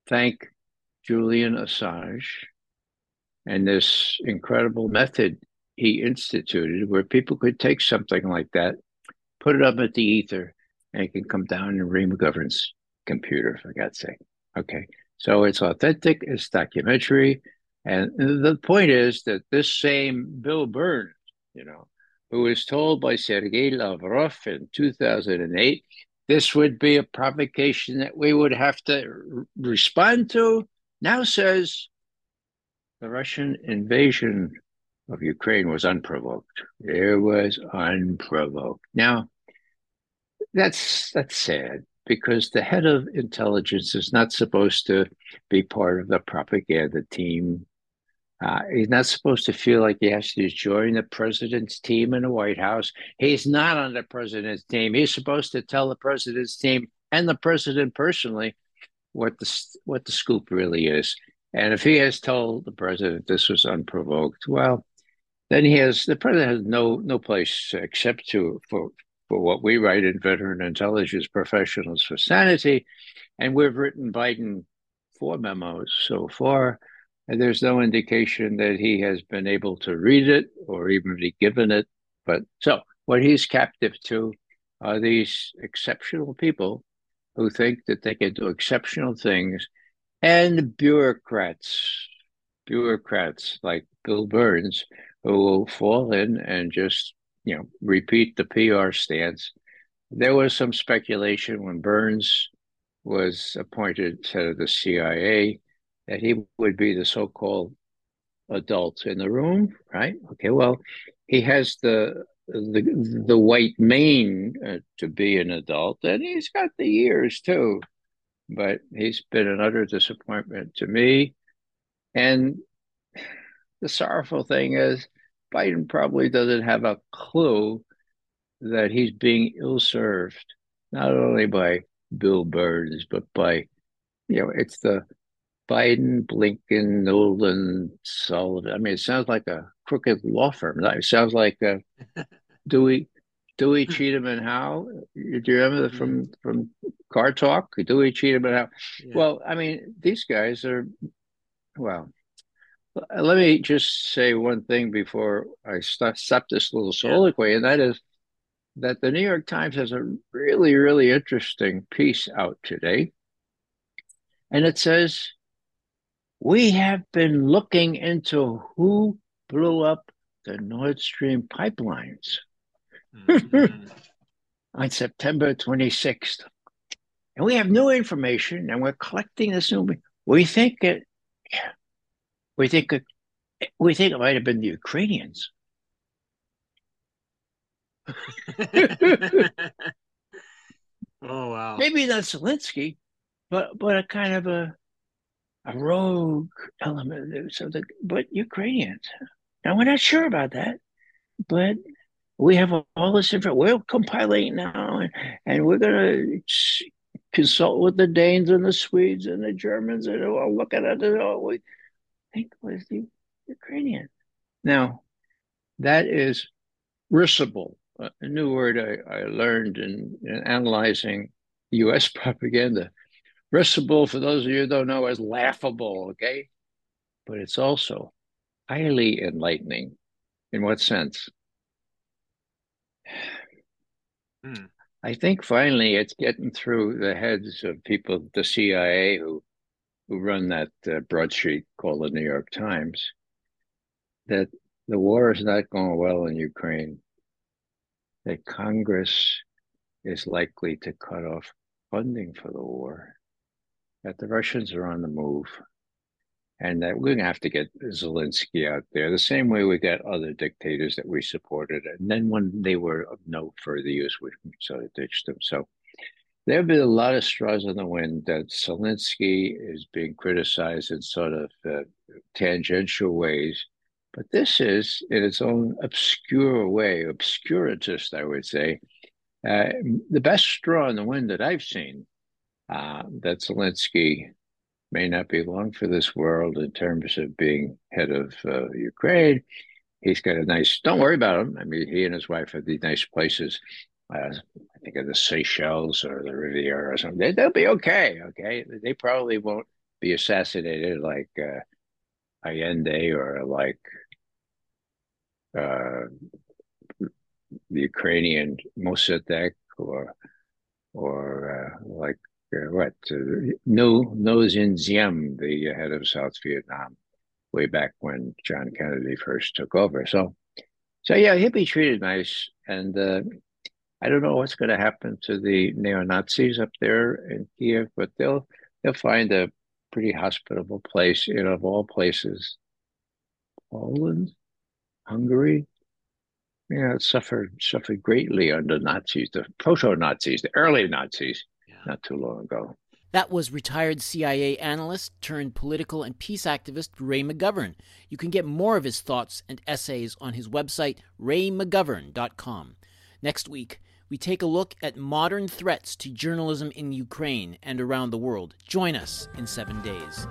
Thank Julian Assange and this incredible method he instituted where people could take something like that, put it up at the ether, and it can come down in Ray McGovern's computer, for God's sake. Okay, so it's authentic, it's documentary, and the point is that this same Bill Burns, you know, who was told by Sergei Lavrov in 2008, this would be a provocation that we would have to respond to, now says, the Russian invasion of Ukraine was unprovoked. It was unprovoked. Now, that's sad because the head of intelligence is not supposed to be part of the propaganda team. He's not supposed to feel like he has to join the president's team in the White House. He's not on the president's team. He's supposed to tell the president's team and the president personally what the scoop really is. And if he has told the president this was unprovoked, well, then the president has no place except for what we write in Veteran Intelligence Professionals for Sanity. And we've written Biden 4 memos so far, and there's no indication that he has been able to read it or even be given it. But so what he's captive to are these exceptional people who think that they can do exceptional things. And bureaucrats like Bill Burns, who will fall in and just, you know, repeat the PR stance. There was some speculation when Burns was appointed head of the CIA that he would be the so-called adult in the room, right? Okay, well, he has the white mane to be an adult, and he's got the ears too. But he's been an utter disappointment to me. And the sorrowful thing is Biden probably doesn't have a clue that he's being ill-served, not only by Bill Burns, but by, you know, it's the Biden, Blinken, Nolan, Sullivan. I mean, it sounds like a crooked law firm. It sounds like Dewey Dewey, Cheatham, and Howe. Do you remember from Car Talk? Dewey, Cheatham, and Howe. Yeah. Well, I mean, these guys are, well, let me just say one thing before I stop this little soliloquy, and that is that the New York Times has a really, really interesting piece out today. And it says, we have been looking into who blew up the Nord Stream pipelines on September 26th. And we have new information, and we're collecting this new. We think it might have been the Ukrainians. Oh wow! Maybe not Zelensky, but a kind of a rogue element. So but Ukrainians. Now we're not sure about that, but we have all this info. We're compiling now, and we're going to consult with the Danes and the Swedes and the Germans, and we're looking at it all. We think it was the Ukrainian. Now, that is risible, a new word I learned in analyzing U.S. propaganda. Risible, for those of you who don't know, is laughable, okay? But it's also highly enlightening. In what sense? I think finally it's getting through the heads of people, the CIA, who run that broadsheet called the New York Times, that the war is not going well in Ukraine, that Congress is likely to cut off funding for the war, that the Russians are on the move, and that we're going to have to get Zelensky out there the same way we got other dictators that we supported. And then when they were of no further use, we sort of ditched them. So there have been a lot of straws in the wind that Zelensky is being criticized in sort of tangential ways. But this is, in its own obscure way, obscurantist, I would say, the best straw in the wind that I've seen, that Zelensky may not be long for this world in terms of being head of Ukraine. He's got a nice, don't worry about him. I mean, he and his wife have these nice places. I think of the Seychelles or the Riviera or something. They'll be okay, okay? They probably won't be assassinated like Allende or like the Ukrainian Mossadegh or like No Zin-Ziem, the head of South Vietnam, way back when John Kennedy first took over. So yeah, he'll be treated nice. And I don't know what's going to happen to the neo-Nazis up there in Kyiv, but they'll find a pretty hospitable place in, of all places, Poland, Hungary. You know, it suffered greatly under Nazis, the proto-Nazis, the early Nazis. Not too long ago. That was retired CIA analyst turned political and peace activist Ray McGovern. You can get more of his thoughts and essays on his website, raymcgovern.com. Next week, we take a look at modern threats to journalism in Ukraine and around the world. Join us in 7 days.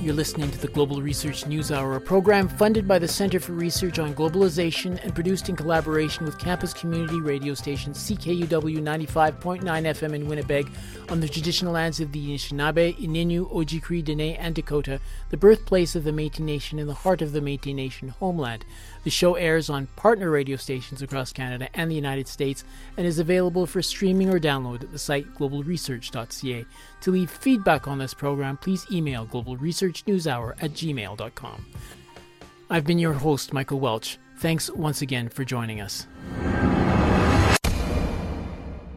You're listening to the Global Research News Hour, a program funded by the Center for Research on Globalization and produced in collaboration with campus community radio station CKUW 95.9 FM in Winnipeg on the traditional lands of the Nishinabe, Ininu, Oji-Cree, Dene, and Dakota, the birthplace of the Métis Nation and the heart of the Métis Nation homeland. The show airs on partner radio stations across Canada and the United States and is available for streaming or download at the site globalresearch.ca. To leave feedback on this program, please email globalresearchnewshour@gmail.com. I've been your host, Michael Welch. Thanks once again for joining us.